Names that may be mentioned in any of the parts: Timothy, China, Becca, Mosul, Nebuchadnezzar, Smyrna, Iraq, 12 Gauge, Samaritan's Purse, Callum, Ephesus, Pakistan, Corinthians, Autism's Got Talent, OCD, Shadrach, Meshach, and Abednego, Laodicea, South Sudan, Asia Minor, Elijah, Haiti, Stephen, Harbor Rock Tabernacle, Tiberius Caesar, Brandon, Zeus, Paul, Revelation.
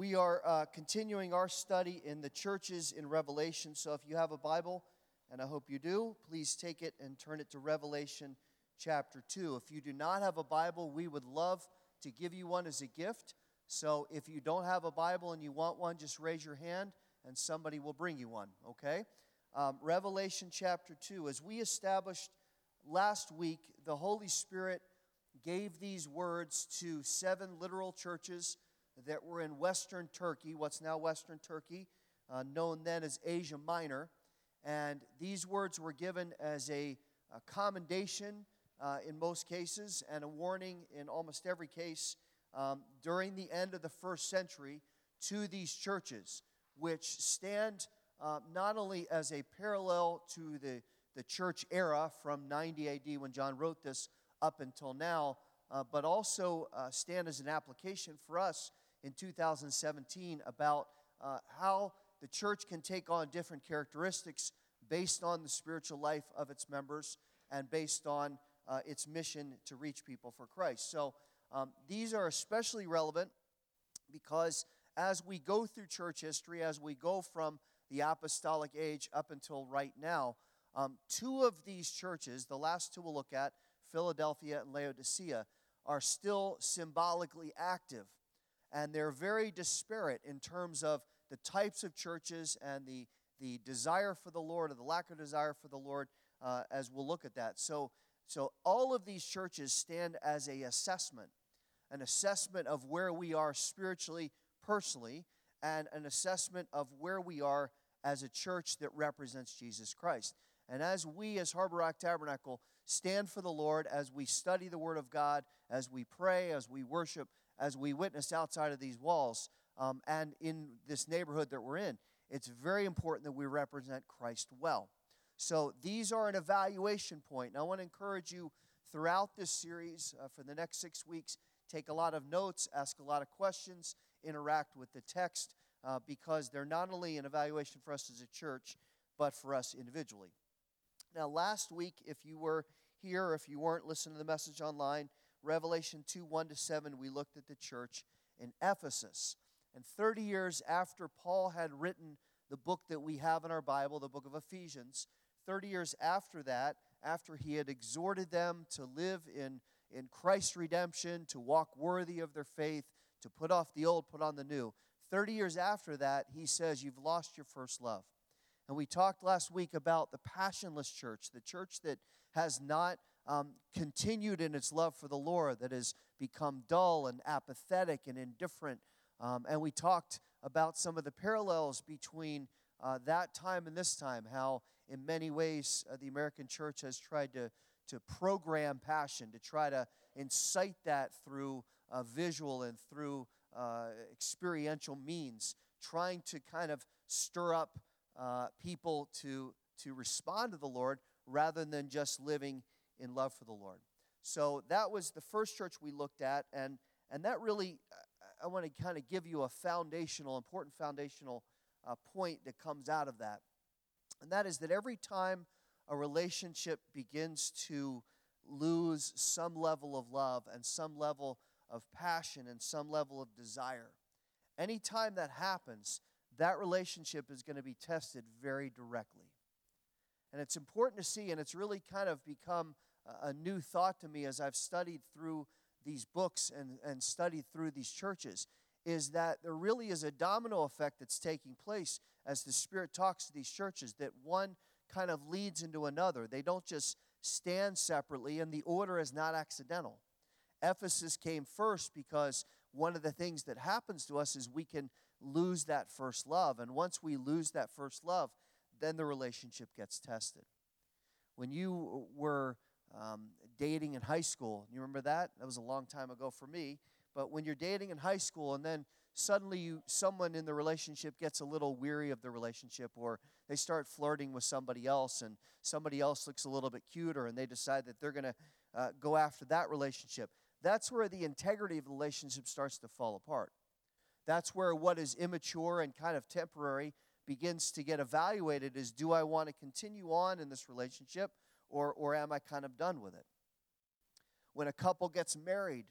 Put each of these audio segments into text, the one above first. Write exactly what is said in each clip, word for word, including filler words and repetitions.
We are uh, continuing our study in the churches in Revelation. So if you have a Bible, and I hope you do, please take it and turn it to Revelation chapter two. If you do not have a Bible, we would love to give you one as a gift. So if you don't have a Bible and you want one, just raise your hand and somebody will bring you one, okay? Um, Revelation chapter two. As we established last week, the Holy Spirit gave these words to seven literal churches that were in Western Turkey, what's now Western Turkey, uh, known then as Asia Minor. And these words were given as a, a commendation uh, in most cases and a warning in almost every case um, during the end of the first century to these churches, which stand uh, not only as a parallel to the, the church era from ninety A D when John wrote this up until now, uh, but also uh, stand as an application for us in two thousand seventeen about uh, how the church can take on different characteristics based on the spiritual life of its members and based on uh, its mission to reach people for Christ. So um, these are especially relevant because as we go through church history, as we go from the apostolic age up until right now, um, two of these churches, the last two we'll look at, Philadelphia and Laodicea, are still symbolically active. And they're very disparate in terms of the types of churches and the, the desire for the Lord or the lack of desire for the Lord, uh, as we'll look at that. So, so all of these churches stand as a assessment, an assessment of where we are spiritually, personally, and an assessment of where we are as a church that represents Jesus Christ. And as we, as Harbor Rock Tabernacle, stand for the Lord, as we study the Word of God, as we pray, as we worship, as we witness outside of these walls, Um, and in this neighborhood that we're in, it's very important that we represent Christ well. So these are an evaluation point. And I want to encourage you throughout this series, uh, for the next six weeks, take a lot of notes, ask a lot of questions, interact with the text, uh, because they're not only an evaluation for us as a church, but for us individually. Now, last week, if you were here or if you weren't listening to the message online, Revelation two, one to seven, we looked at the church in Ephesus. And thirty years after Paul had written the book that we have in our Bible, the book of Ephesians, thirty years after that, after he had exhorted them to live in, in Christ's redemption, to walk worthy of their faith, to put off the old, put on the new, thirty years after that, he says, you've lost your first love. And we talked last week about the passionless church, the church that has not um, continued in its love for the Lord, that has become dull and apathetic and indifferent. Um, and we talked about some of the parallels between uh, that time and this time, how in many ways uh, the American church has tried to, to program passion, to try to incite that through uh, visual and through uh, experiential means, trying to kind of stir up uh, people to, to respond to the Lord rather than just living in love for the Lord. So that was the first church we looked at, and, and that really... I want to kind of give you a foundational, important foundational uh, point that comes out of that. And that is that every time a relationship begins to lose some level of love and some level of passion and some level of desire, anytime that happens, that relationship is going to be tested very directly. And it's important to see, and it's really kind of become a new thought to me as I've studied through these books and, and studied through these churches, is that there really is a domino effect that's taking place as the Spirit talks to these churches, that one kind of leads into another. They don't just stand separately, and the order is not accidental. Ephesus came first because one of the things that happens to us is we can lose that first love, and once we lose that first love, then the relationship gets tested. When you were Um, dating in high school. You remember that? That was a long time ago for me. But when you're dating in high school and then suddenly you, someone in the relationship gets a little weary of the relationship, or they start flirting with somebody else and somebody else looks a little bit cuter and they decide that they're going to uh, go after that relationship. That's where the integrity of the relationship starts to fall apart. That's where what is immature and kind of temporary begins to get evaluated as, do I want to continue on in this relationship? Or, or am I kind of done with it? When a couple gets married,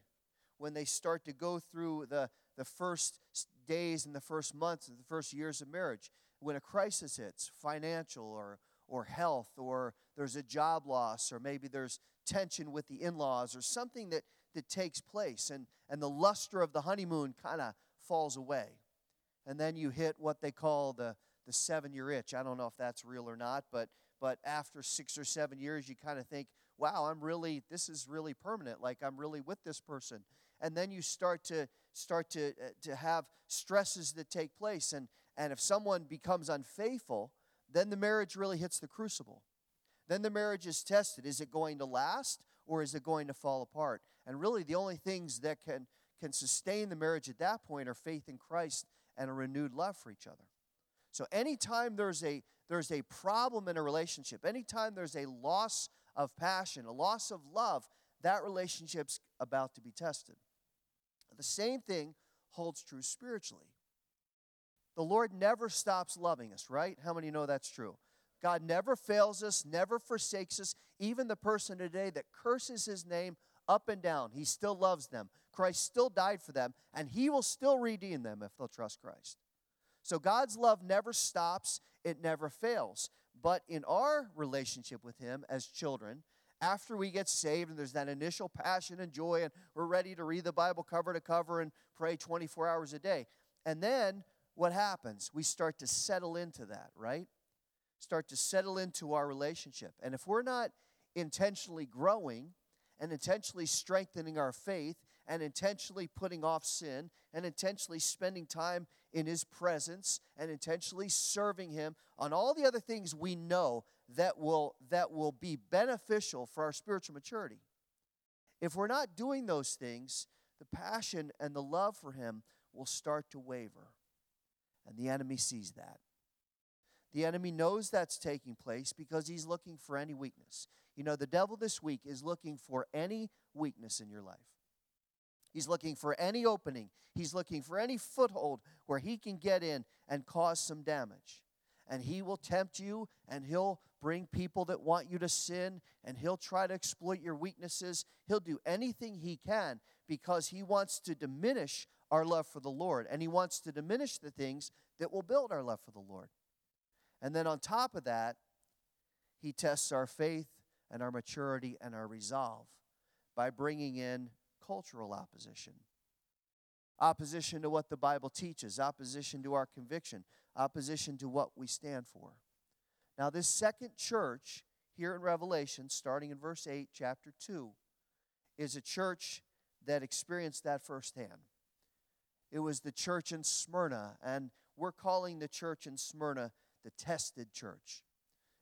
when they start to go through the, the first days in the first months of the first years of marriage. When a crisis hits, financial or or health, or there's a job loss, or maybe there's tension with the in-laws, or something that, that takes place, and, and the luster of the honeymoon kind of falls away. And then you hit what they call the, the seven-year itch. I don't know if that's real or not, but but after six or seven years, you kind of think, wow, I'm really, this is really permanent, like I'm really with this person. And then you start to start to, uh, to have stresses that take place, and, and if someone becomes unfaithful, then the marriage really hits the crucible. Then the marriage is tested. Is it going to last, or is it going to fall apart? And really the only things that can, can sustain the marriage at that point are faith in Christ and a renewed love for each other. So anytime there's a, there's a problem in a relationship, anytime there's a loss of passion, a loss of love, that relationship's about to be tested. The same thing holds true spiritually. The Lord never stops loving us, right? How many know that's true? God never fails us, never forsakes us. Even the person today that curses his name up and down, he still loves them. Christ still died for them, and he will still redeem them if they'll trust Christ. So God's love never stops, it never fails. But in our relationship with him as children, after we get saved and there's that initial passion and joy, and we're ready to read the Bible cover to cover and pray twenty-four hours a day, and then what happens? We start to settle into that, right? Start to settle into our relationship. And if we're not intentionally growing and intentionally strengthening our faith and intentionally putting off sin and intentionally spending time in his presence and intentionally serving him on all the other things we know that will, that will be beneficial for our spiritual maturity, if we're not doing those things, the passion and the love for him will start to waver. And the enemy sees that. The enemy knows that's taking place because he's looking for any weakness. You know, the devil this week is looking for any weakness in your life. He's looking for any opening. He's looking for any foothold where he can get in and cause some damage. And he will tempt you, and he'll bring people that want you to sin, and he'll try to exploit your weaknesses. He'll do anything he can because he wants to diminish our love for the Lord, and he wants to diminish the things that will build our love for the Lord. And then on top of that, he tests our faith and our maturity and our resolve by bringing in cultural opposition. Opposition to what the Bible teaches, opposition to our conviction, opposition to what we stand for. Now, this second church here in Revelation, starting in verse eight, chapter two, is a church that experienced that firsthand. It was the church in Smyrna, and we're calling the church in Smyrna the tested church.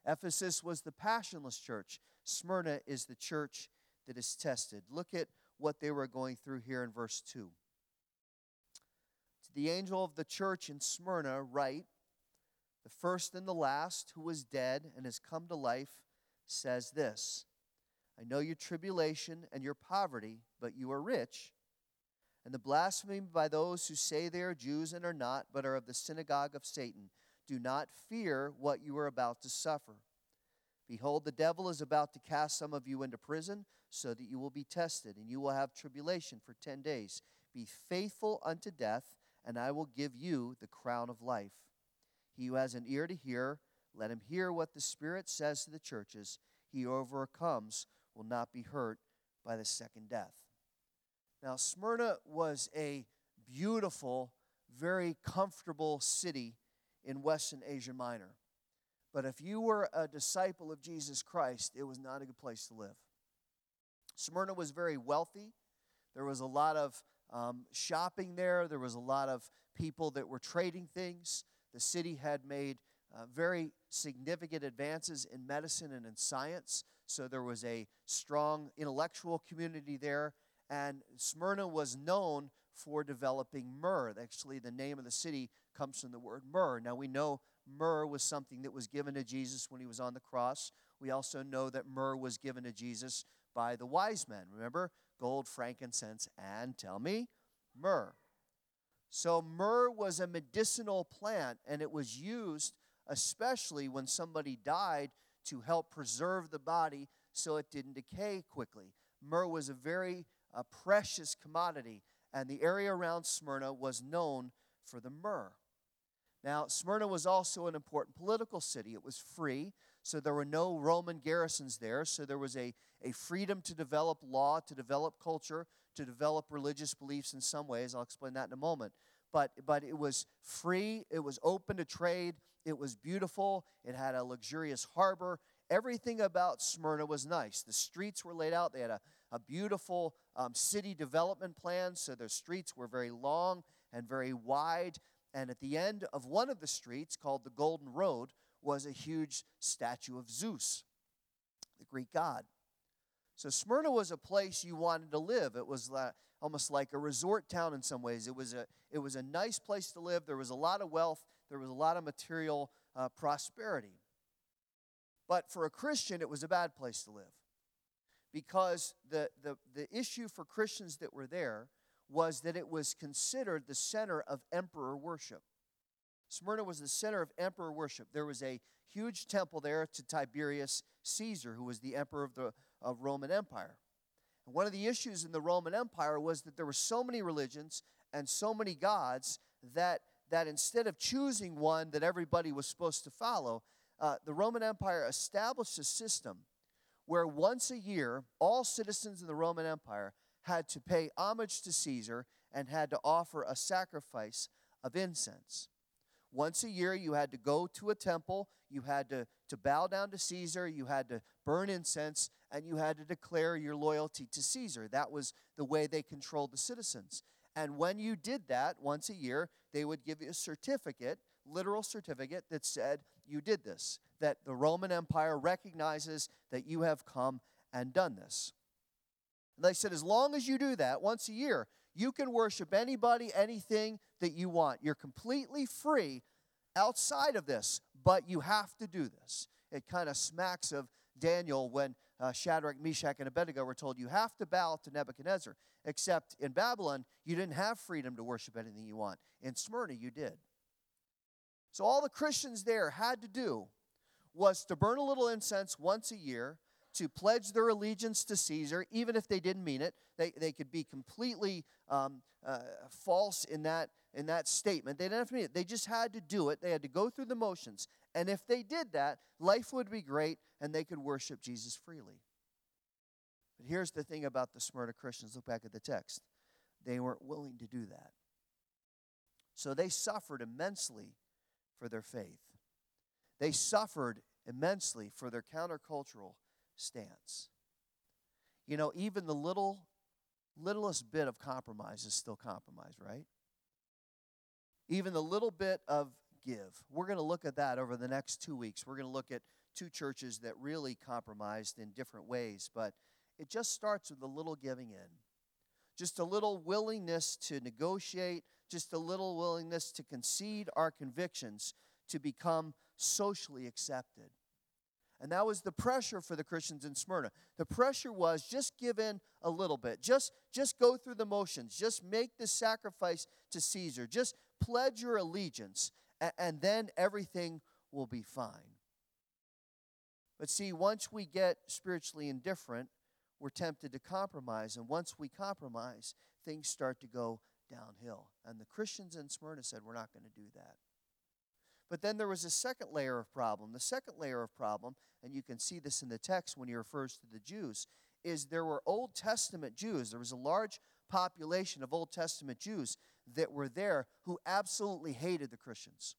Ephesus was the passionless church. Smyrna is the church that is tested. Look at what they were going through here in verse two. To the angel of the church in Smyrna write, the first and the last who was dead and has come to life says this, I know your tribulation and your poverty, but you are rich, and the blasphemy by those who say they are Jews and are not, but are of the synagogue of Satan. Do not fear what you are about to suffer. Behold, the devil is about to cast some of you into prison, so that you will be tested, and you will have tribulation for ten days. Be faithful unto death, and I will give you the crown of life. He who has an ear to hear, let him hear what the Spirit says to the churches. He who overcomes will not be hurt by the second death. Now, Smyrna was a beautiful, very comfortable city in Western Asia Minor. But if you were a disciple of Jesus Christ, it was not a good place to live. Smyrna was very wealthy. There was a lot of um, shopping there. There was a lot of people that were trading things. The city had made uh, very significant advances in medicine and in science. So there was a strong intellectual community there. And Smyrna was known for developing myrrh. Actually, the name of the city comes from the word myrrh. Now, we know myrrh was something that was given to Jesus when he was on the cross. We also know that myrrh was given to Jesus by the wise men. Remember, gold, frankincense, and tell me, myrrh. So myrrh was a medicinal plant, and it was used especially when somebody died to help preserve the body so it didn't decay quickly. Myrrh was a very a precious commodity, and the area around Smyrna was known for the myrrh. Now, Smyrna was also an important political city. It was free, so there were no Roman garrisons there. So there was a, a freedom to develop law, to develop culture, to develop religious beliefs in some ways. I'll explain that in a moment. But, but it was free. It was open to trade. It was beautiful. It had a luxurious harbor. Everything about Smyrna was nice. The streets were laid out. They had a, a beautiful um, city development plan, so their streets were very long and very wide. And at the end of one of the streets, called the Golden Road, was a huge statue of Zeus, the Greek god. So Smyrna was a place you wanted to live. It was like, almost like a resort town in some ways. It was a it was a nice place to live. There was a lot of wealth. There was a lot of material uh, prosperity. But for a Christian, it was a bad place to live, because the, the, the issue for Christians that were there was that it was considered the center of emperor worship. Smyrna was the center of emperor worship. There was a huge temple there to Tiberius Caesar, who was the emperor of the of Roman Empire. And one of the issues in the Roman Empire was that there were so many religions and so many gods that, that instead of choosing one that everybody was supposed to follow, uh, the Roman Empire established a system where once a year, all citizens in the Roman Empire had to pay homage to Caesar and had to offer a sacrifice of incense. Once a year, you had to go to a temple, you had to, to bow down to Caesar, you had to burn incense, and you had to declare your loyalty to Caesar. That was the way they controlled the citizens. And when you did that once a year, they would give you a certificate, literal certificate, that said you did this, that the Roman Empire recognizes that you have come and done this. And they said, as long as you do that once a year, you can worship anybody, anything that you want. You're completely free outside of this, but you have to do this. It kind of smacks of Daniel when uh, Shadrach, Meshach, and Abednego were told, you have to bow to Nebuchadnezzar. Except in Babylon, you didn't have freedom to worship anything you want. In Smyrna, you did. So all the Christians there had to do was to burn a little incense once a year, to pledge their allegiance to Caesar, even if they didn't mean it. They, they could be completely um, uh, false in that, in that statement. They didn't have to mean it. They just had to do it. They had to go through the motions. And if they did that, life would be great, and they could worship Jesus freely. But here's the thing about the Smyrna Christians. Look back at the text. They weren't willing to do that. So they suffered immensely for their faith. They suffered immensely for their countercultural stance. You know, even the little, littlest bit of compromise is still compromise, right? Even the little bit of give. We're going to look at that over the next two weeks. We're going to look at two churches that really compromised in different ways, but it just starts with a little giving in. Just a little willingness to negotiate, just a little willingness to concede our convictions to become socially accepted. And that was the pressure for the Christians in Smyrna. The pressure was just give in a little bit. Just, just go through the motions. Just make the sacrifice to Caesar. Just pledge your allegiance, and, and then everything will be fine. But see, once we get spiritually indifferent, we're tempted to compromise. And once we compromise, things start to go downhill. And the Christians in Smyrna said, we're not going to do that. But then there was a second layer of problem. The second layer of problem, and you can see this in the text when he refers to the Jews, is there were Old Testament Jews. There was a large population of Old Testament Jews that were there who absolutely hated the Christians.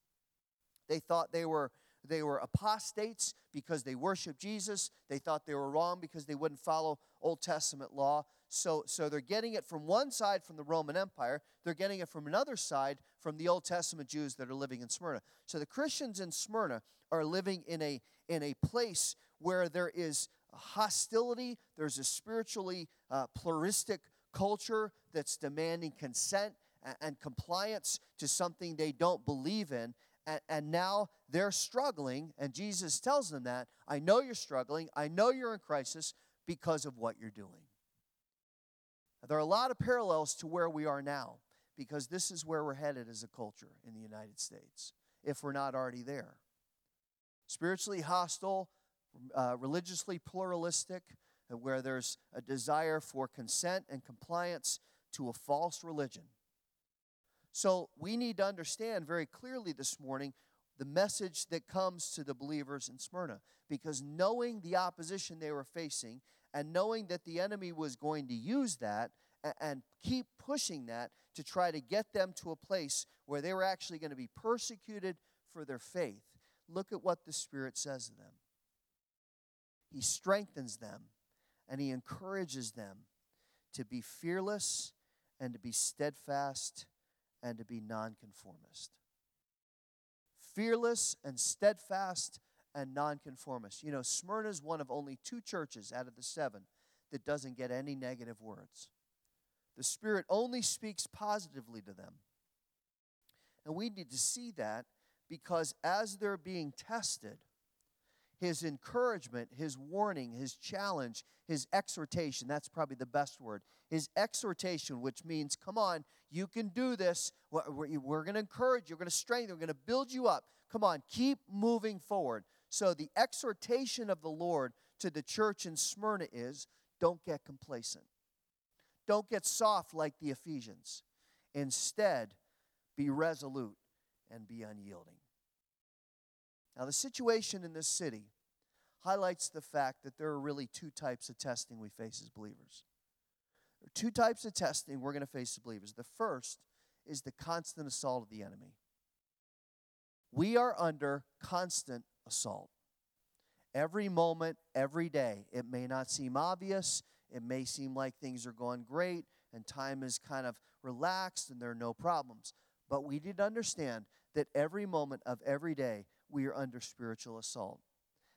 They thought they were, they were apostates because they worshiped Jesus. They thought they were wrong because they wouldn't follow Old Testament law. So, so they're getting it from one side from the Roman Empire. They're getting it from another side from the Old Testament Jews that are living in Smyrna. So the Christians in Smyrna are living in a, in a place where there is hostility. There's a spiritually uh, pluralistic culture that's demanding consent and, and compliance to something they don't believe in. And, and now they're struggling, and Jesus tells them that, I know you're struggling. I know you're in crisis because of what you're doing. There are a lot of parallels to where we are now, because this is where we're headed as a culture in the United States, if we're not already there. Spiritually hostile, uh, religiously pluralistic, where there's a desire for consent and compliance to a false religion. So we need to understand very clearly this morning the message that comes to the believers in Smyrna, because knowing the opposition they were facing and knowing that the enemy was going to use that and keep pushing that to try to get them to a place where they were actually going to be persecuted for their faith, look at what the Spirit says to them. He strengthens them and he encourages them to be fearless and to be steadfast and to be nonconformist. Fearless and steadfast and nonconformist. You know, Smyrna is one of only two churches out of the seven that doesn't get any negative words. The Spirit only speaks positively to them. And we need to see that, because as they're being tested, his encouragement, his warning, his challenge, his exhortation, that's probably the best word, his exhortation, which means, come on, you can do this. We're going to encourage you. We're going to strengthen you. We're going to build you up. Come on, keep moving forward. So the exhortation of the Lord to the church in Smyrna is, don't get complacent. Don't get soft like the Ephesians. Instead, be resolute and be unyielding. Now, the situation in this city highlights the fact that there are really two types of testing we face as believers. There are two types of testing we're going to face as believers. The first is the constant assault of the enemy. We are under constant assault. Every moment, every day. It may not seem obvious. It may seem like things are going great and time is kind of relaxed and there are no problems. But we need to understand that every moment of every day, we are under spiritual assault.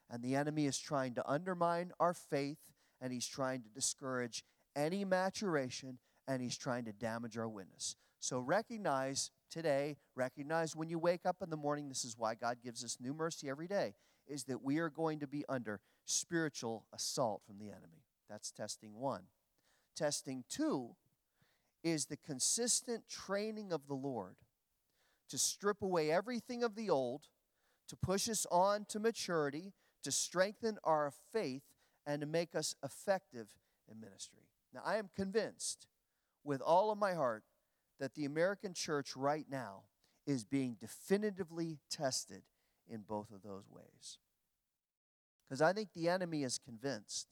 And the enemy is trying to undermine our faith, and he's trying to discourage any maturation, and he's trying to damage our witness. So recognize today, recognize when you wake up in the morning, this is why God gives us new mercy every day, is that we are going to be under spiritual assault from the enemy. That's testing one. Testing two is the consistent training of the Lord to strip away everything of the old, to push us on to maturity, to strengthen our faith, and to make us effective in ministry. Now, I am convinced with all of my heart that the American church right now is being definitively tested in both of those ways. Because I think the enemy is convinced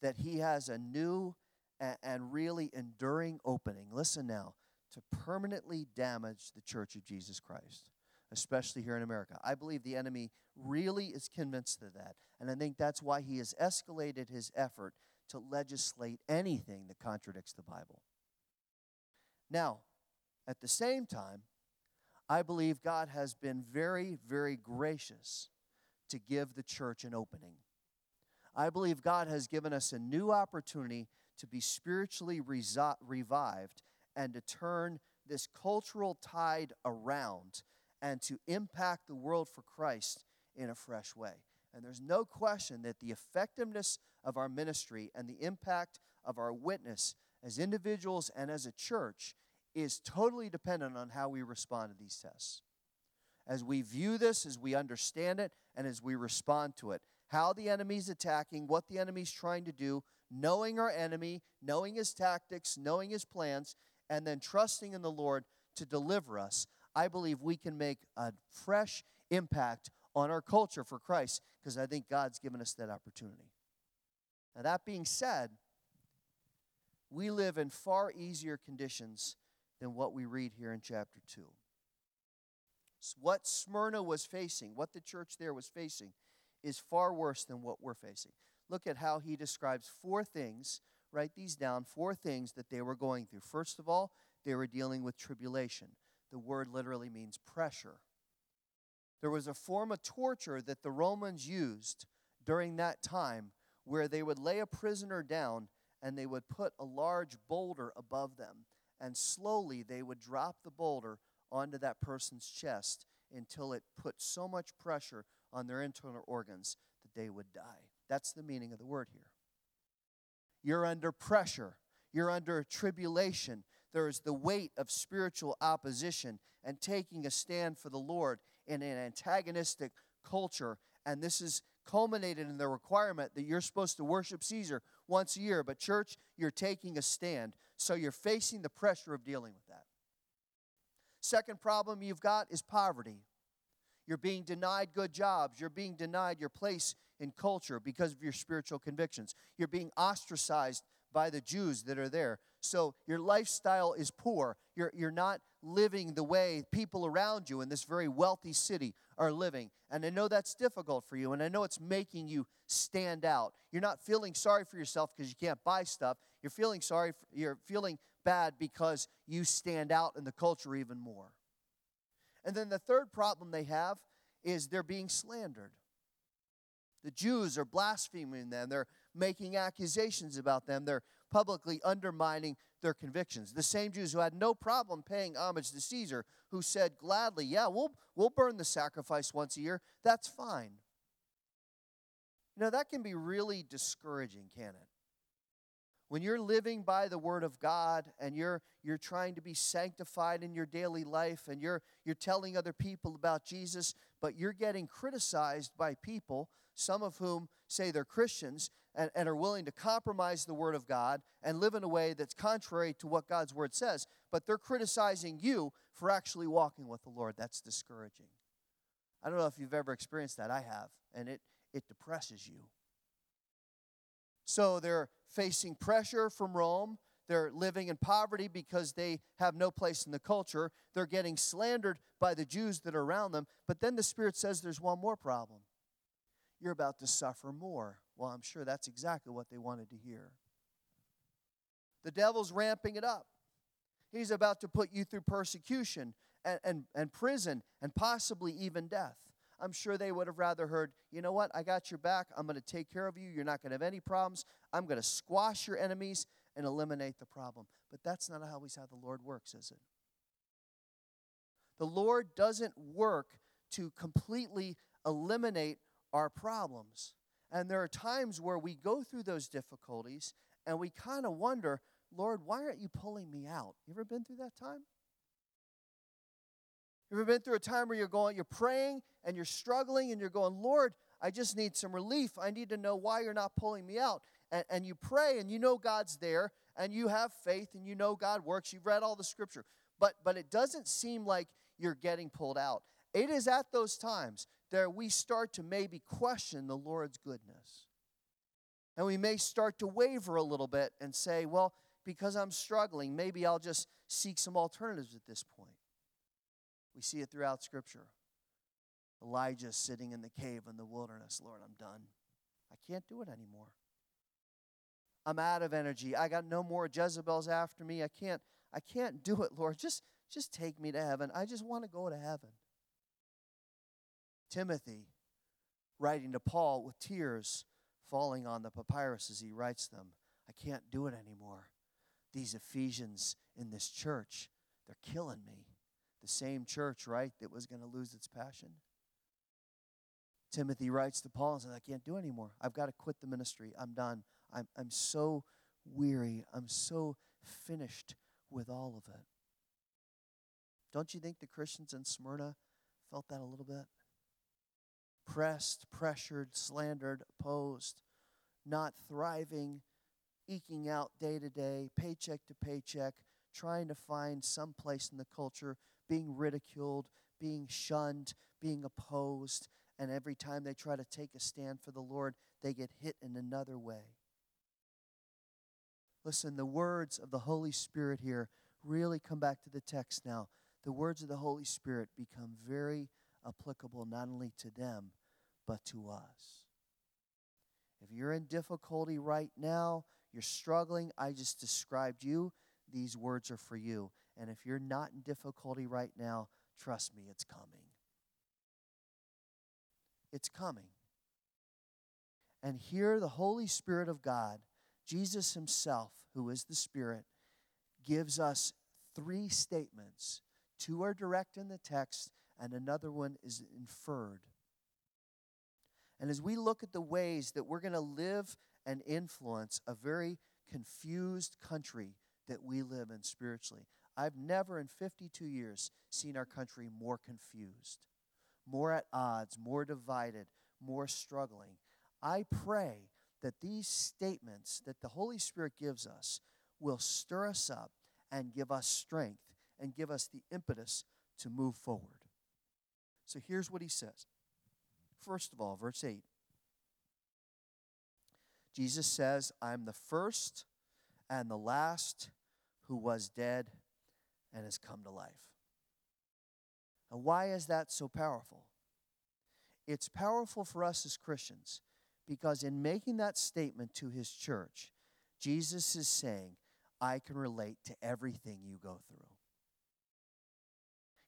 that he has a new and really enduring opening, listen now, to permanently damage the Church of Jesus Christ, especially here in America. I believe the enemy really is convinced of that. And I think that's why he has escalated his effort to legislate anything that contradicts the Bible. Now, at the same time, I believe God has been very, very gracious to give the church an opening. I believe God has given us a new opportunity to be spiritually reso- revived and to turn this cultural tide around and to impact the world for Christ in a fresh way. And there's no question that the effectiveness of our ministry and the impact of our witness as individuals and as a church is totally dependent on how we respond to these tests. As we view this, as we understand it, and as we respond to it, how the enemy's attacking, what the enemy's trying to do, knowing our enemy, knowing his tactics, knowing his plans, and then trusting in the Lord to deliver us, I believe we can make a fresh impact on our culture for Christ, because I think God's given us that opportunity. Now, that being said, we live in far easier conditions than what we read here in chapter two. So what Smyrna was facing, what the church there was facing, is far worse than what we're facing. Look at how he describes four things. Write these down, four things that they were going through. First of all, they were dealing with tribulation. The word literally means pressure. There was a form of torture that the Romans used during that time where they would lay a prisoner down and they would put a large boulder above them, and slowly they would drop the boulder onto that person's chest until it put so much pressure on their internal organs that they would die. That's the meaning of the word here. You're under pressure. You're under tribulation. There is the weight of spiritual opposition and taking a stand for the Lord in an antagonistic culture. And this is culminated in the requirement that you're supposed to worship Caesar once a year. But church, you're taking a stand. So you're facing the pressure of dealing with that. Second problem you've got is poverty. You're being denied good jobs. You're being denied your place in culture because of your spiritual convictions. You're being ostracized by the Jews that are there. So your lifestyle is poor. You're, you're not living the way people around you in this very wealthy city are living. And I know that's difficult for you, and I know it's making you stand out. You're not feeling sorry for yourself because you can't buy stuff. You're feeling sorry, for, you're feeling bad because you stand out in the culture even more. And then the third problem they have is they're being slandered. The Jews are blaspheming them. They're making accusations about them. They're publicly undermining their convictions. The same Jews who had no problem paying homage to Caesar, who said gladly, yeah, we'll, we'll burn the sacrifice once a year. That's fine. You know, that can be really discouraging, can't it? When you're living by the Word of God and you're you're trying to be sanctified in your daily life and you're you're telling other people about Jesus, but you're getting criticized by people, some of whom say they're Christians and, and are willing to compromise the Word of God and live in a way that's contrary to what God's Word says, but they're criticizing you for actually walking with the Lord. That's discouraging. I don't know if you've ever experienced that. I have, and it it depresses you. So they're facing pressure from Rome. They're living in poverty because they have no place in the culture. They're getting slandered by the Jews that are around them. But then the Spirit says there's one more problem. You're about to suffer more. Well, I'm sure that's exactly what they wanted to hear. The devil's ramping it up. He's about to put you through persecution and, and, and prison and possibly even death. I'm sure they would have rather heard, you know what, I got your back. I'm going to take care of you. You're not going to have any problems. I'm going to squash your enemies and eliminate the problem. But that's not always how the Lord works, is it? The Lord doesn't work to completely eliminate our problems. And there are times where we go through those difficulties and we kind of wonder, Lord, why aren't you pulling me out? You ever been through that time? You ever been through a time where you're going, you're praying and you're struggling and you're going, Lord, I just need some relief. I need to know why you're not pulling me out. And, and you pray and you know God's there and you have faith and you know God works. You've read all the scripture. But, but it doesn't seem like you're getting pulled out. It is at those times that we start to maybe question the Lord's goodness. And we may start to waver a little bit and say, well, because I'm struggling, maybe I'll just seek some alternatives at this point. We see it throughout Scripture. Elijah sitting in the cave in the wilderness. Lord, I'm done. I can't do it anymore. I'm out of energy. I got no more Jezebels after me. I can't, I can't do it, Lord. Just, just take me to heaven. I just want to go to heaven. Timothy, writing to Paul with tears falling on the papyrus as he writes them. I can't do it anymore. These Ephesians in this church, they're killing me. The same church, right, that was going to lose its passion. Timothy writes to Paul and says, I can't do it anymore. I've got to quit the ministry. I'm done. I'm, I'm so weary. I'm so finished with all of it. Don't you think the Christians in Smyrna felt that a little bit? Pressed, pressured, slandered, opposed, not thriving, eking out day to day, paycheck to paycheck, trying to find some place in the culture, being ridiculed, being shunned, being opposed, and every time they try to take a stand for the Lord, they get hit in another way. Listen, the words of the Holy Spirit here really come back to the text now. The words of the Holy Spirit become very applicable not only to them, but to us. If you're in difficulty right now, you're struggling, I just described you, these words are for you. And if you're not in difficulty right now, trust me, it's coming. It's coming. And here the Holy Spirit of God, Jesus himself, who is the Spirit, gives us three statements. Two are direct in the text, and another one is inferred. And as we look at the ways that we're going to live and influence a very confused country that we live in spiritually, I've never in fifty-two years seen our country more confused, more at odds, more divided, more struggling. I pray that these statements that the Holy Spirit gives us will stir us up and give us strength and give us the impetus to move forward. So here's what he says. First of all, verse eight. Jesus says, I'm the first and the last who was dead and has come to life. And why is that so powerful? It's powerful for us as Christians because in making that statement to his church, Jesus is saying, I can relate to everything you go through.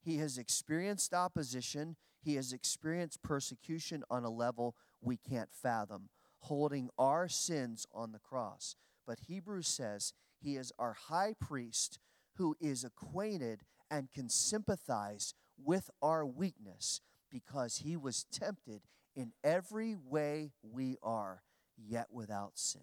He has experienced opposition. He has experienced persecution on a level we can't fathom, holding our sins on the cross. But Hebrews says he is our high priest who is acquainted and can sympathize with our weakness because he was tempted in every way we are, yet without sin.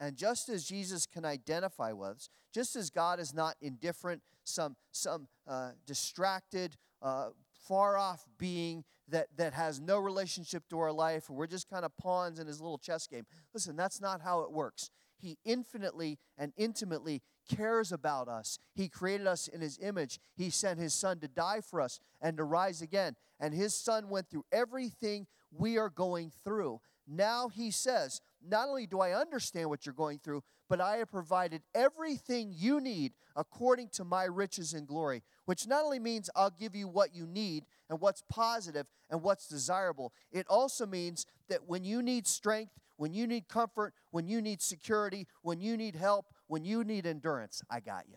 And just as Jesus can identify with us, just as God is not indifferent, some some uh, distracted, uh, far-off being that, that has no relationship to our life, and we're just kind of pawns in his little chess game. Listen, that's not how it works. He infinitely and intimately cares about us. He created us in his image. He sent his son to die for us and to rise again. And his son went through everything we are going through. Now he says, not only do I understand what you're going through, but I have provided everything you need according to my riches and glory, which not only means I'll give you what you need and what's positive and what's desirable, it also means that when you need strength, when you need comfort, when you need security, when you need help, when you need endurance, I got you.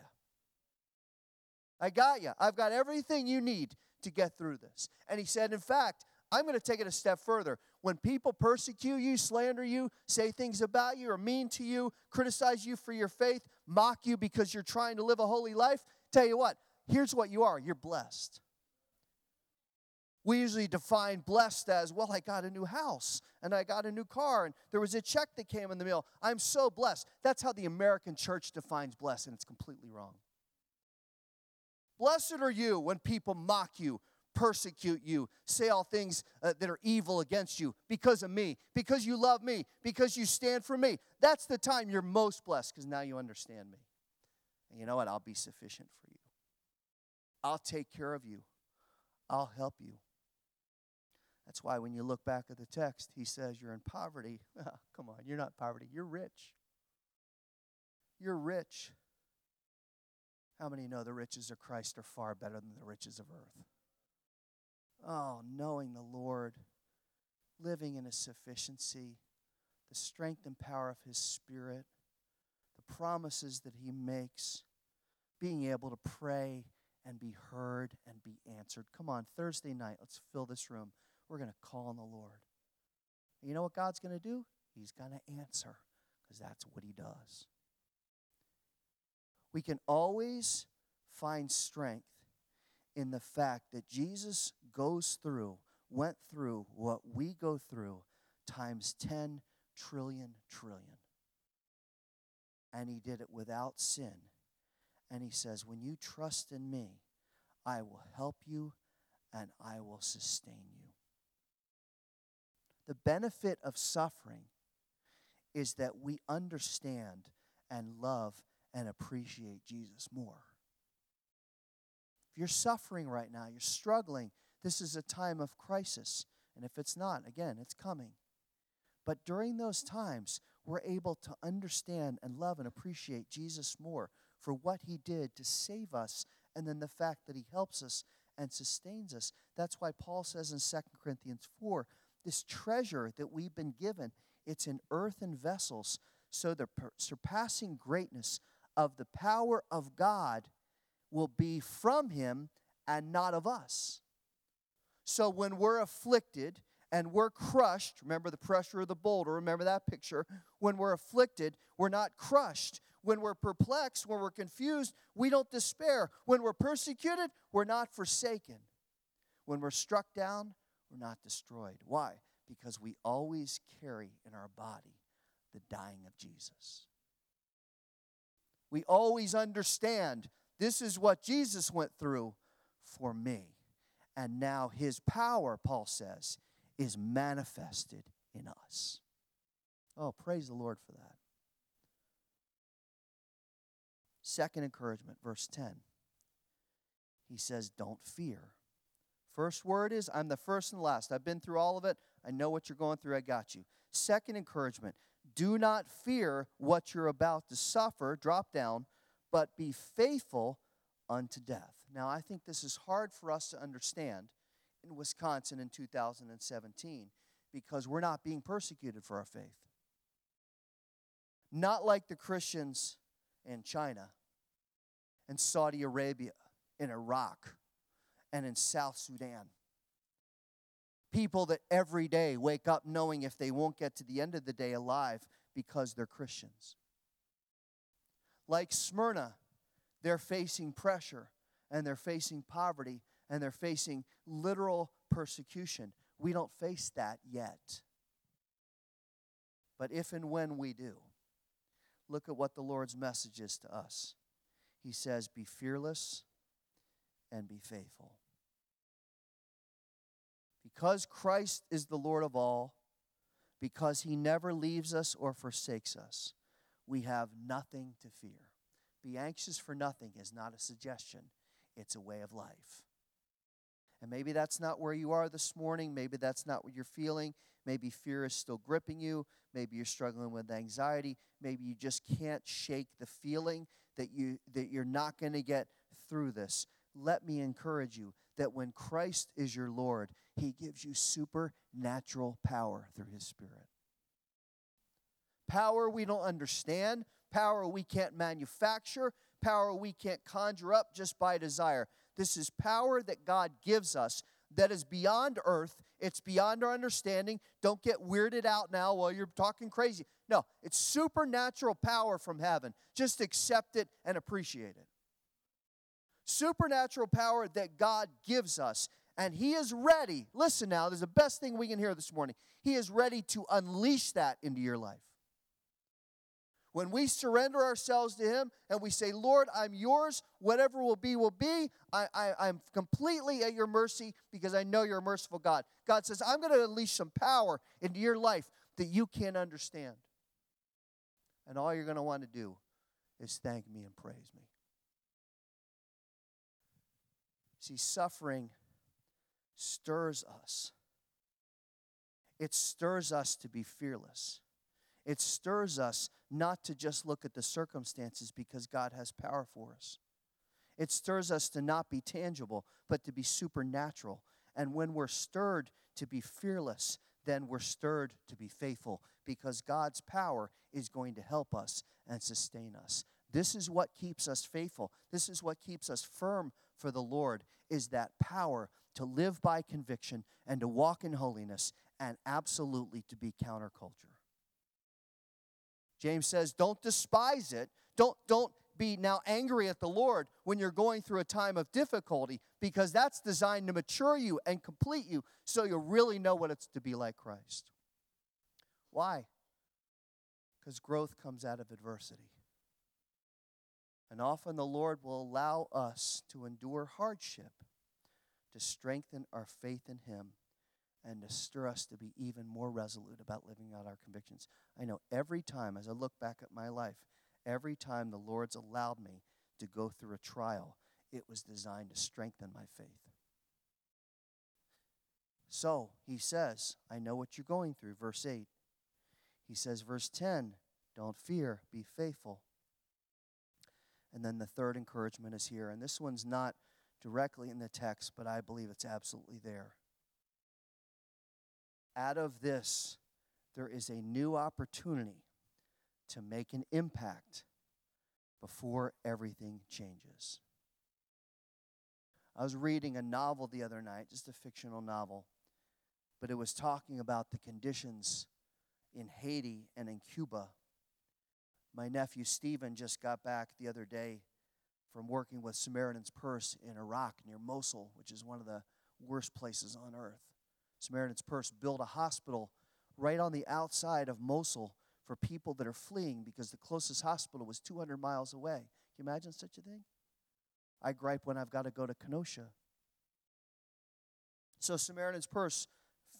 I got you. I've got everything you need to get through this. And he said, in fact, I'm going to take it a step further. When people persecute you, slander you, say things about you, or mean to you, criticize you for your faith, mock you because you're trying to live a holy life, tell you what, here's what you are. You're blessed. We usually define blessed as, well, I got a new house, and I got a new car, and there was a check that came in the mail. I'm so blessed. That's how the American church defines blessed, and it's completely wrong. Blessed are you when people mock you, persecute you, say all things uh, that are evil against you because of me, because you love me, because you stand for me. That's the time you're most blessed because now you understand me. And you know what? I'll be sufficient for you. I'll take care of you. I'll help you. That's why when you look back at the text, he says you're in poverty. Come on, you're not poverty. You're rich. You're rich. How many know the riches of Christ are far better than the riches of earth? Oh, knowing the Lord, living in his sufficiency, the strength and power of his Spirit, the promises that he makes, being able to pray and be heard and be answered. Come on, Thursday night, let's fill this room. We're going to call on the Lord. And you know what God's going to do? He's going to answer because that's what he does. We can always find strength in the fact that Jesus goes through, went through what we go through times ten trillion trillion. And he did it without sin. And he says, when you trust in me, I will help you and I will sustain you. The benefit of suffering is that we understand and love and appreciate Jesus more. If you're suffering right now, you're struggling, this is a time of crisis. And if it's not, again, it's coming. But during those times, we're able to understand and love and appreciate Jesus more for what he did to save us and then the fact that he helps us and sustains us. That's why Paul says in Second Corinthians four, this treasure that we've been given, it's in earthen vessels, so the surpassing greatness of the power of God will be from him and not of us. So when we're afflicted and we're crushed, remember the pressure of the boulder, remember that picture. When we're afflicted, we're not crushed. When we're perplexed, when we're confused, we don't despair. When we're persecuted, we're not forsaken. When we're struck down, we're not destroyed. Why? Because we always carry in our body the dying of Jesus. We always understand this is what Jesus went through for me. And now his power, Paul says, is manifested in us. Oh, praise the Lord for that. Second encouragement, verse ten. He says, don't fear. First word is, I'm the first and last. I've been through all of it. I know what you're going through. I got you. Second encouragement, do not fear what you're about to suffer. Drop down, but be faithful unto death. Now, I think this is hard for us to understand in Wisconsin in two thousand seventeen because we're not being persecuted for our faith. Not like the Christians in China and Saudi Arabia and Iraq and in South Sudan. People that every day wake up knowing if they won't get to the end of the day alive because they're Christians. Like Smyrna, they're facing pressure and they're facing poverty and they're facing literal persecution. We don't face that yet. But if and when we do, look at what the Lord's message is to us. He says, be fearless and be faithful. Because Christ is the Lord of all, because he never leaves us or forsakes us, we have nothing to fear. Be anxious for nothing is not a suggestion. It's a way of life. And maybe that's not where you are this morning. Maybe that's not what you're feeling. Maybe fear is still gripping you. Maybe you're struggling with anxiety. Maybe you just can't shake the feeling that you that you're not going to get through this. Let me encourage you that when Christ is your Lord, he gives you supernatural power through his Spirit. Power we don't understand, power we can't manufacture, power we can't conjure up just by desire. This is power that God gives us that is beyond earth. It's beyond our understanding. Don't get weirded out now while you're talking crazy. No, it's supernatural power from heaven. Just accept it and appreciate it. Supernatural power that God gives us, and he is ready. Listen now, this is the best thing we can hear this morning. He is ready to unleash that into your life. When we surrender ourselves to him and we say, Lord, I'm yours, whatever will be, will be, I, I, I'm completely at your mercy because I know you're a merciful God. God says, I'm going to unleash some power into your life that you can't understand. And all you're going to want to do is thank me and praise me. See, suffering stirs us. It stirs us to be fearless. It stirs us not to just look at the circumstances because God has power for us. It stirs us to not be tangible, but to be supernatural. And when we're stirred to be fearless, then we're stirred to be faithful because God's power is going to help us and sustain us. This is what keeps us faithful. This is what keeps us firm for the Lord, is that power to live by conviction and to walk in holiness and absolutely to be counterculture. James says, don't despise it. Don't, don't be now angry at the Lord when you're going through a time of difficulty because that's designed to mature you and complete you so you'll really know what it's to be like Christ. Why? Because growth comes out of adversity. And often the Lord will allow us to endure hardship to strengthen our faith in him and to stir us to be even more resolute about living out our convictions. I know every time, as I look back at my life, every time the Lord's allowed me to go through a trial, it was designed to strengthen my faith. So he says, I know what you're going through, verse eight. He says, verse ten, don't fear, be faithful. And then the third encouragement is here. And this one's not directly in the text, but I believe it's absolutely there. Out of this, there is a new opportunity to make an impact before everything changes. I was reading a novel the other night, just a fictional novel, but it was talking about the conditions in Haiti and in Cuba. My nephew Stephen just got back the other day from working with Samaritan's Purse in Iraq near Mosul, which is one of the worst places on earth. Samaritan's Purse built a hospital right on the outside of Mosul for people that are fleeing because the closest hospital was two hundred miles away. Can you imagine such a thing? I gripe when I've got to go to Kenosha. So Samaritan's Purse,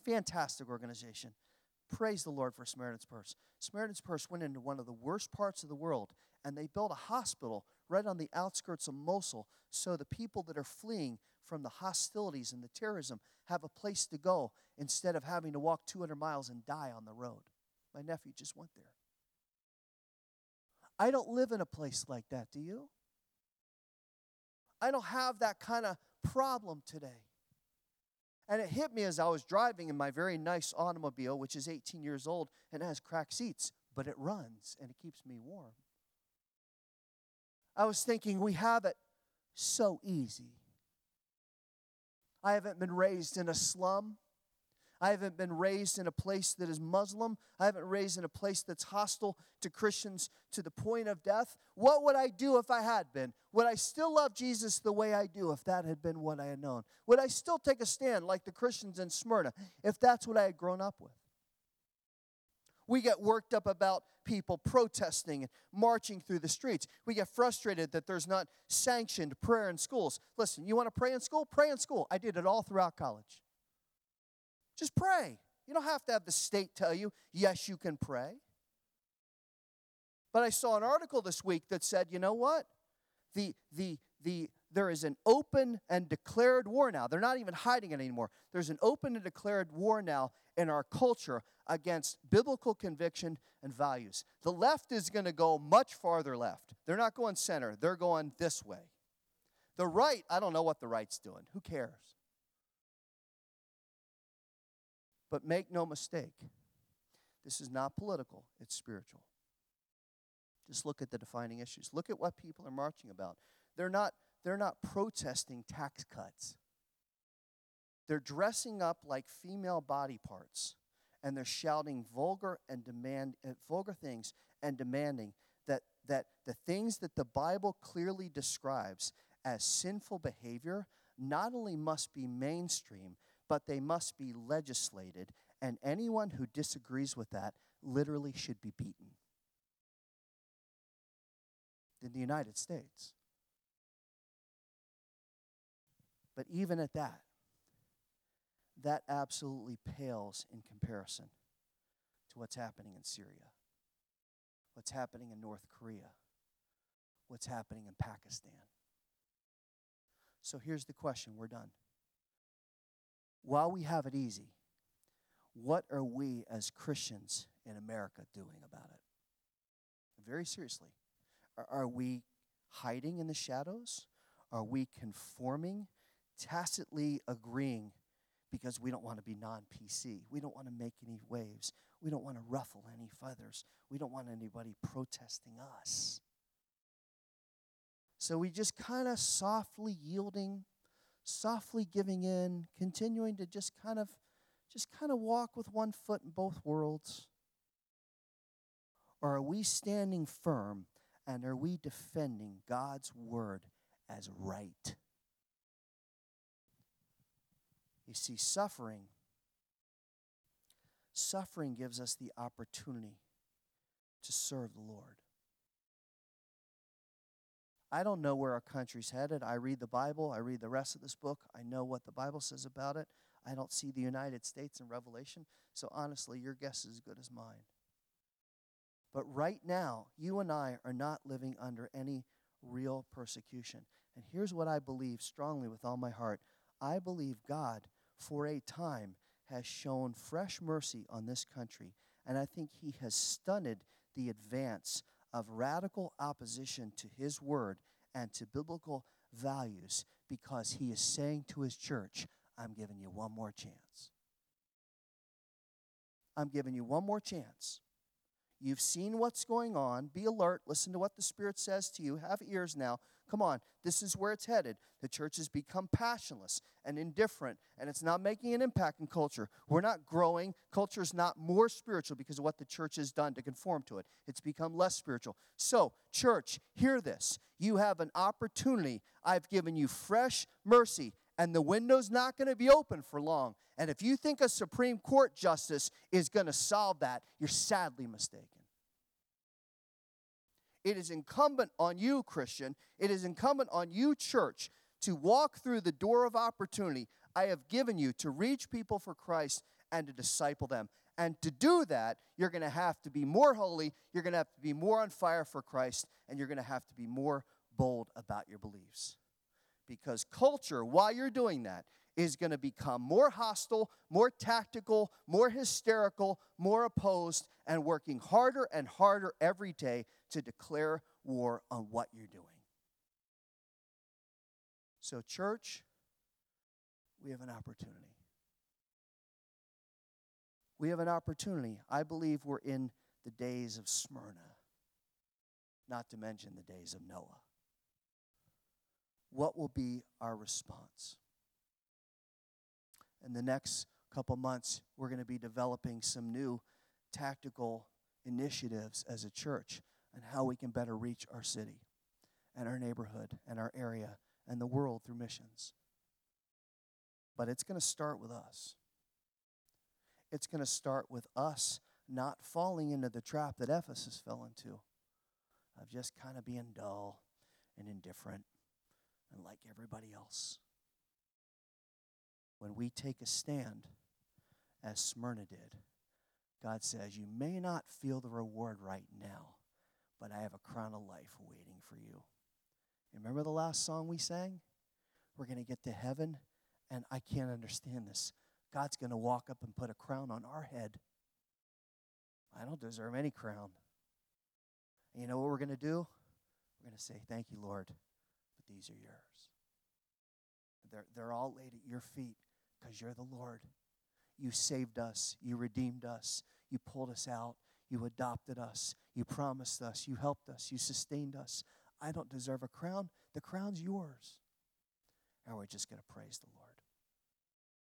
fantastic organization. Praise the Lord for Samaritan's Purse. Samaritan's Purse went into one of the worst parts of the world, and they built a hospital right on the outskirts of Mosul, so the people that are fleeing from the hostilities and the terrorism have a place to go instead of having to walk two hundred miles and die on the road. My nephew just went there. I don't live in a place like that, do you? I don't have that kind of problem today. And it hit me as I was driving in my very nice automobile, which is eighteen years old and has cracked seats, but it runs and it keeps me warm. I was thinking, we have it so easy. I haven't been raised in a slum. I haven't been raised in a place that is Muslim. I haven't raised in a place that's hostile to Christians to the point of death. What would I do if I had been? Would I still love Jesus the way I do if that had been what I had known? Would I still take a stand like the Christians in Smyrna if that's what I had grown up with? We get worked up about people protesting and marching through the streets. We get frustrated that there's not sanctioned prayer in schools. Listen, you want to pray in school? Pray in school. I did it all throughout college. Just pray. You don't have to have the state tell you, yes, you can pray. But I saw an article this week that said, you know what? The, the, the, there is an open and declared war now. They're not even hiding it anymore. There's an open and declared war now in our culture against biblical conviction and values. The left is going to go much farther left. They're not going center. They're going this way. The right, I don't know what the right's doing. Who cares? But make no mistake, this is not political. It's spiritual. Just look at the defining issues. Look at what people are marching about. They're not... They're not protesting tax cuts. They're dressing up like female body parts, and they're shouting vulgar and demand uh, vulgar things and demanding that that the things that the Bible clearly describes as sinful behavior not only must be mainstream, but they must be legislated, and anyone who disagrees with that literally should be beaten. In the United States. But even at that, that absolutely pales in comparison to what's happening in Syria, what's happening in North Korea, what's happening in Pakistan. So here's the question. We're done. While we have it easy, what are we as Christians in America doing about it? Very seriously. Are we hiding in the shadows? Are we conforming? Tacitly agreeing because we don't want to be non-P C. We don't want to make any waves. We don't want to ruffle any feathers. We don't want anybody protesting us. So we just kind of softly yielding, softly giving in, continuing to just kind of, just kind of walk with one foot in both worlds. Or are we standing firm and are we defending God's word as right? You see, suffering, suffering gives us the opportunity to serve the Lord. I don't know where our country's headed. I read the Bible. I read the rest of this book. I know what the Bible says about it. I don't see the United States in Revelation. So honestly, your guess is as good as mine. But right now, you and I are not living under any real persecution. And here's what I believe strongly with all my heart. I believe God, for a time, has shown fresh mercy on this country, and I think he has stunted the advance of radical opposition to his word and to biblical values because he is saying to his church, I'm giving you one more chance. I'm giving you one more chance. You've seen what's going on. Be alert. Listen to what the Spirit says to you. Have ears now. Come on. This is where it's headed. The church has become passionless and indifferent, and it's not making an impact in culture. We're not growing. Culture is not more spiritual because of what the church has done to conform to it. It's become less spiritual. So, church, hear this. You have an opportunity. I've given you fresh mercy. And the window's not going to be open for long. And if you think a Supreme Court justice is going to solve that, you're sadly mistaken. It is incumbent on you, Christian. It is incumbent on you, church, to walk through the door of opportunity I have given you to reach people for Christ and to disciple them. And to do that, you're going to have to be more holy. You're going to have to be more on fire for Christ. And you're going to have to be more bold about your beliefs. Because culture, while you're doing that, is going to become more hostile, more tactical, more hysterical, more opposed, and working harder and harder every day to declare war on what you're doing. So, church, we have an opportunity. We have an opportunity. I believe we're in the days of Smyrna, not to mention the days of Noah. What will be our response? In the next couple months, we're going to be developing some new tactical initiatives as a church on how we can better reach our city and our neighborhood and our area and the world through missions. But it's going to start with us. It's going to start with us not falling into the trap that Ephesus fell into of just kind of being dull and indifferent and like everybody else. When we take a stand, as Smyrna did, God says, you may not feel the reward right now, but I have a crown of life waiting for you. Remember the last song we sang? We're going to get to heaven, and I can't understand this. God's going to walk up and put a crown on our head. I don't deserve any crown. And you know what we're going to do? We're going to say, thank you, Lord, but these are yours. They're, they're all laid at your feet. Because you're the Lord. You saved us. You redeemed us. You pulled us out. You adopted us. You promised us. You helped us. You sustained us. I don't deserve a crown. The crown's yours. And we're just going to praise the Lord.